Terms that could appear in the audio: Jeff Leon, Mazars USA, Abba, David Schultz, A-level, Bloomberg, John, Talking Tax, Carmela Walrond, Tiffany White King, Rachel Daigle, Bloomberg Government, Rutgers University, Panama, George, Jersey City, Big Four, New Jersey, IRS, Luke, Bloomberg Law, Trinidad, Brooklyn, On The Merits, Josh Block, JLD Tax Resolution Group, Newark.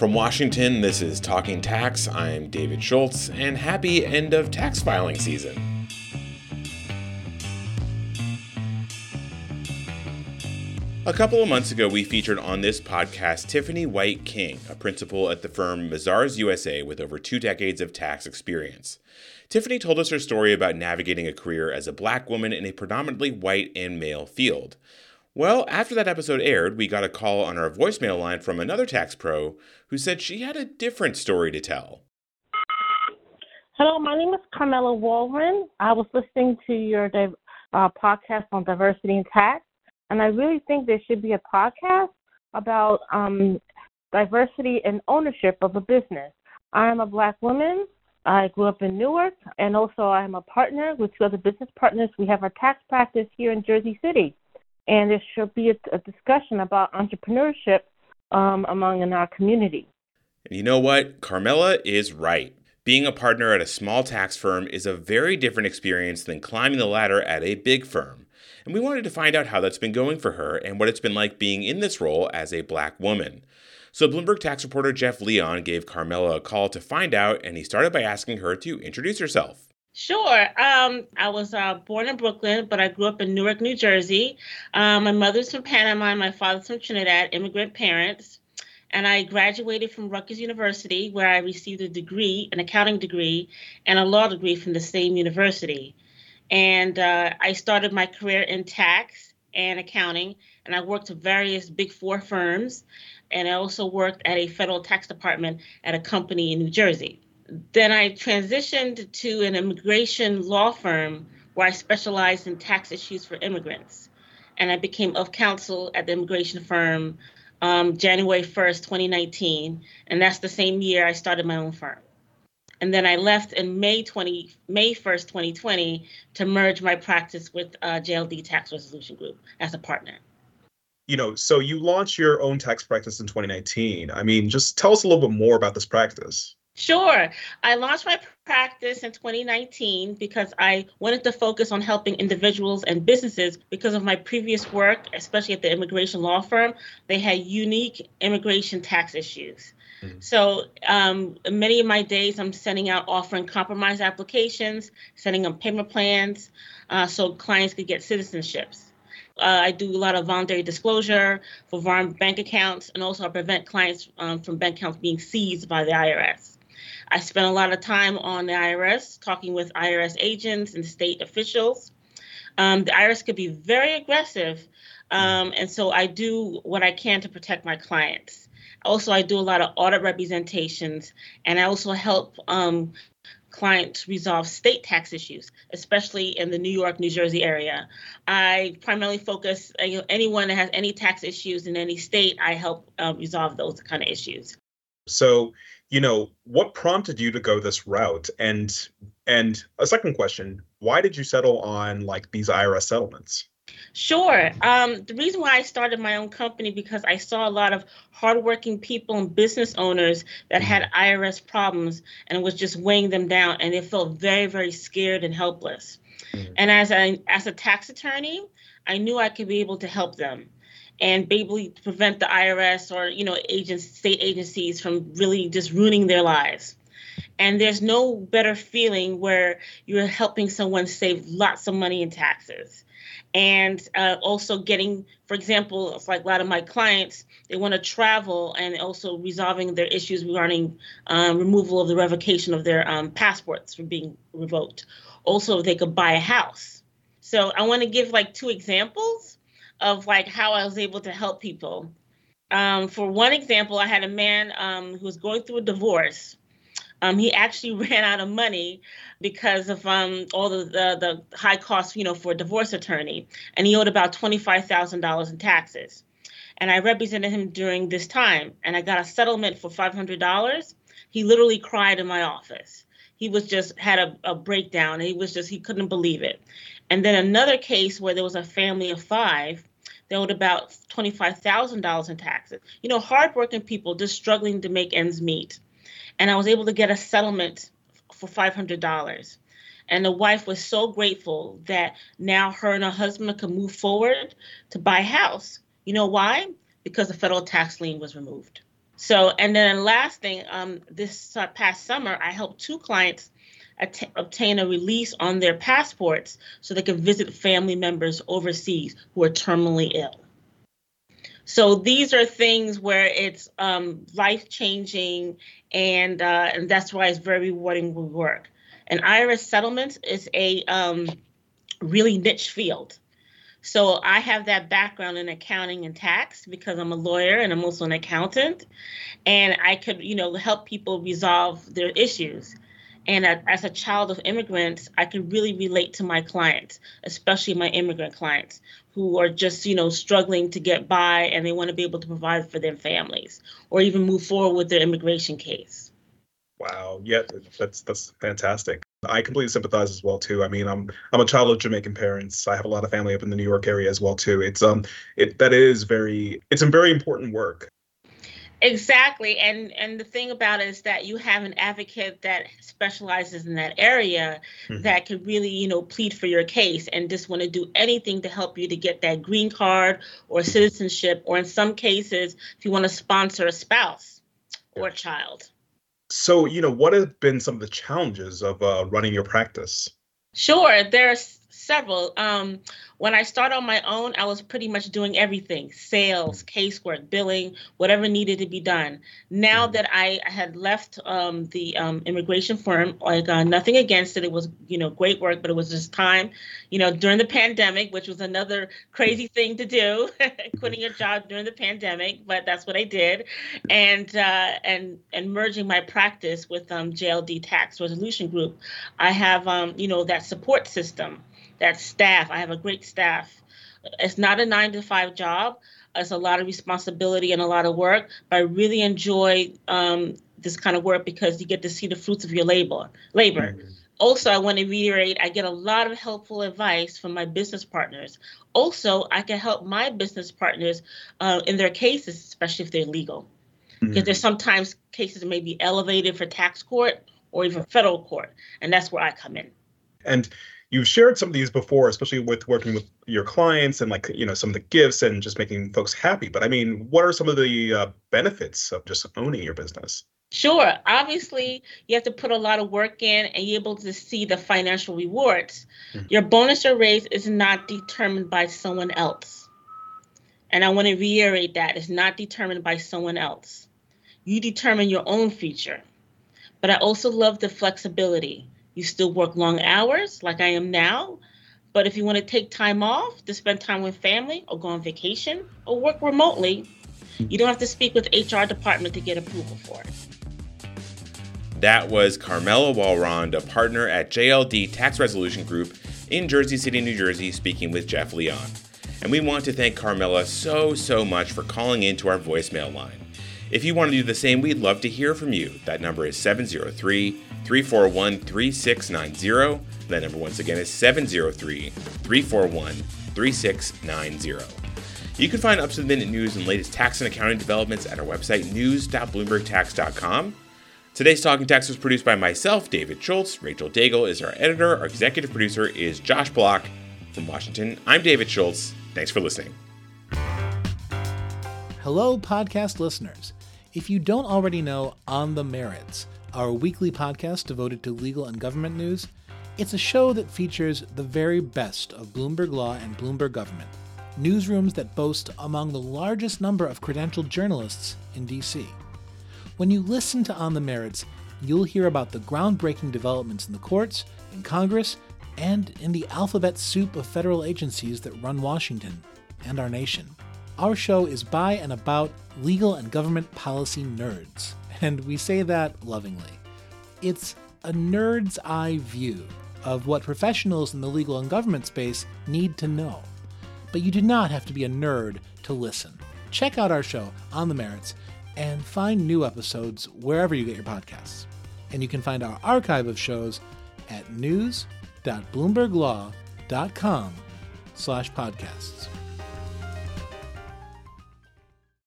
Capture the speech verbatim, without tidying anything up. From Washington, this is Talking Tax. I'm David Schultz, and happy end of tax filing season. A couple of months ago, we featured on this podcast Tiffany White King, a principal at the firm Mazars U S A with over two decades of tax experience. Tiffany told us her story about navigating a career as a black woman in a predominantly white and male field. Well, after that episode aired, we got a call on our voicemail line from another tax pro who said she had a different story to tell. Hello, my name is Carmela Walrond. I was listening to your uh, podcast on diversity and tax. And I really think there should be a podcast about um, diversity and ownership of a business. I'm a black woman. I grew up in Newark, and also I'm a partner with two other business partners. We have our tax practice here in Jersey City, and there should be a, a discussion about entrepreneurship um, among in our community. And you know what? Carmela is right. Being a partner at a small tax firm is a very different experience than climbing the ladder at a big firm. And we wanted to find out how that's been going for her and what it's been like being in this role as a black woman. So Bloomberg tax reporter Jeff Leon gave Carmela a call to find out, and he started by asking her to introduce herself. Sure. Um, I was uh, born in Brooklyn, but I grew up in Newark, New Jersey. Um, my mother's from Panama and my father's from Trinidad, immigrant parents. And I graduated from Rutgers University, where I received a degree, an accounting degree, and a law degree from the same university. And uh, I started my career in tax and accounting, and I worked at various Big Four firms, and I also worked at a federal tax department at a company in New Jersey. Then I transitioned to an immigration law firm where I specialized in tax issues for immigrants. And I became of counsel at the immigration firm um, January first, twenty nineteen, and that's the same year I started my own firm. And then I left in May first, twenty twenty, to merge my practice with uh, J L D Tax Resolution Group as a partner. You know, so you launched your own tax practice in twenty nineteen. I mean, just tell us a little bit more about this practice. Sure. I launched my practice in twenty nineteen because I wanted to focus on helping individuals and businesses because of my previous work, especially at the immigration law firm. They had unique immigration tax issues. So um, many of my days, I'm sending out offering compromise applications, sending them payment plans uh, so clients could get citizenships. Uh, I do a lot of voluntary disclosure for bank accounts, and also I prevent clients um, from bank accounts being seized by the I R S. I spend a lot of time on the I R S, talking with I R S agents and state officials. Um, the I R S could be very aggressive, um, and so I do what I can to protect my clients. Also, I do a lot of audit representations, and I also help um, clients resolve state tax issues, especially in the New York, New Jersey area. I primarily focus, you know, anyone that has any tax issues in any state, I help uh, resolve those kind of issues. So, you know, what prompted you to go this route? And and a second question, why did you settle on like these I R S settlements? Sure. Um, the reason why I started my own company because I saw a lot of hardworking people and business owners that had I R S problems and it was just weighing them down, and they felt very, very scared and helpless. Mm-hmm. And as a, as a tax attorney, I knew I could be able to help them and be able to prevent the I R S or, you know, agents, state agencies from really just ruining their lives. And there's no better feeling where you're helping someone save lots of money in taxes. And uh, also getting, for example, it's like a lot of my clients, they want to travel and also resolving their issues regarding um, removal of the revocation of their um, passports from being revoked. Also, they could buy a house. So I want to give like two examples of like how I was able to help people. Um, for one example, I had a man um, who was going through a divorce. Um, he actually ran out of money because of um, all the, the, the high costs, you know, for a divorce attorney. And he owed about twenty-five thousand dollars in taxes. And I represented him during this time. And I got a settlement for five hundred dollars. He literally cried in my office. He was just had a, a breakdown. He was just he couldn't believe it. And then another case where there was a family of five. They owed about twenty-five thousand dollars in taxes. You know, hardworking people just struggling to make ends meet. And I was able to get a settlement for five hundred dollars. And the wife was so grateful that now her and her husband could move forward to buy a house. You know why? Because the federal tax lien was removed. So, and then the last thing, um, this uh, past summer, I helped two clients att- obtain a release on their passports so they could visit family members overseas who are terminally ill. So these are things where it's um, life-changing, and uh, and that's why it's very rewarding work. And I R S settlements is a um, really niche field. So I have that background in accounting and tax because I'm a lawyer and I'm also an accountant, and I could, you know, help people resolve their issues. And as a child of immigrants, I could really relate to my clients, especially my immigrant clients who are just, you know, struggling to get by and they want to be able to provide for their families or even move forward with their immigration case. Wow. Yeah, that's that's fantastic. I completely sympathize as well, too. I mean, I'm I'm a child of Jamaican parents. I have a lot of family up in the New York area as well, too. It's um, it that is very it's a very important work. Exactly. And and the thing about it is that you have an advocate that specializes in that area mm-hmm. that could really, you know, plead for your case and just want to do anything to help you to get that green card or citizenship, or in some cases, if you want to sponsor a spouse or a child. So, you know, what have been some of the challenges of uh, running your practice? Sure, there are s- several. Um, when I started on my own, I was pretty much doing everything, sales, casework, billing, whatever needed to be done. Now that I had left um, the um, immigration firm, like uh, nothing against it. It was, you know, great work, but it was just time, you know, during the pandemic, which was another crazy thing to do, quitting your job during the pandemic, but that's what I did. And uh, and, and merging my practice with um, J L D Tax Resolution Group, I have, um, you know, that support system, that staff. I have a great staff. It's not a nine to five job. It's a lot of responsibility and a lot of work, but I really enjoy um, this kind of work because you get to see the fruits of your labor. labor. Mm-hmm. Also, I want to reiterate, I get a lot of helpful advice from my business partners. Also, I can help my business partners uh, in their cases, especially if they're legal. Because mm-hmm. there's sometimes cases that may be elevated for tax court or even federal court, and that's where I come in. And you've shared some of these before, especially with working with your clients and, like, you know, some of the gifts and just making folks happy. But I mean, what are some of the uh, benefits of just owning your business? Sure. Obviously, you have to put a lot of work in and you're able to see the financial rewards. Mm-hmm. Your bonus or raise is not determined by someone else. And I want to reiterate that it's not determined by someone else. You determine your own future. But I also love the flexibility. You still work long hours like I am now, but if you want to take time off to spend time with family or go on vacation or work remotely, you don't have to speak with the H R department to get approval for it. That was Carmela Walrond, a partner at J L D Tax Resolution Group in Jersey City, New Jersey, speaking with Jeff Leon. And we want to thank Carmela so, so much for calling into our voicemail line. If you want to do the same, we'd love to hear from you. That number is seven zero three, three four one, three six nine zero. That number once again is seven zero three, three four one, three six nine zero. You can find up-to-the-minute news and latest tax and accounting developments at our website, news dot bloomberg tax dot com. Today's Talking Tax was produced by myself, David Schultz. Rachel Daigle is our editor. Our executive producer is Josh Block from Washington. I'm David Schultz. Thanks for listening. Hello, podcast listeners. If you don't already know On The Merits, our weekly podcast devoted to legal and government news, it's a show that features the very best of Bloomberg Law and Bloomberg Government, newsrooms that boast among the largest number of credentialed journalists in D C. When you listen to On The Merits, you'll hear about the groundbreaking developments in the courts, in Congress, and in the alphabet soup of federal agencies that run Washington and our nation. Our show is by and about legal and government policy nerds, and we say that lovingly. It's a nerd's eye view of what professionals in the legal and government space need to know. But you do not have to be a nerd to listen. Check out our show, On The Merits, and find new episodes wherever you get your podcasts. And you can find our archive of shows at news dot bloomberg law dot com slash podcasts.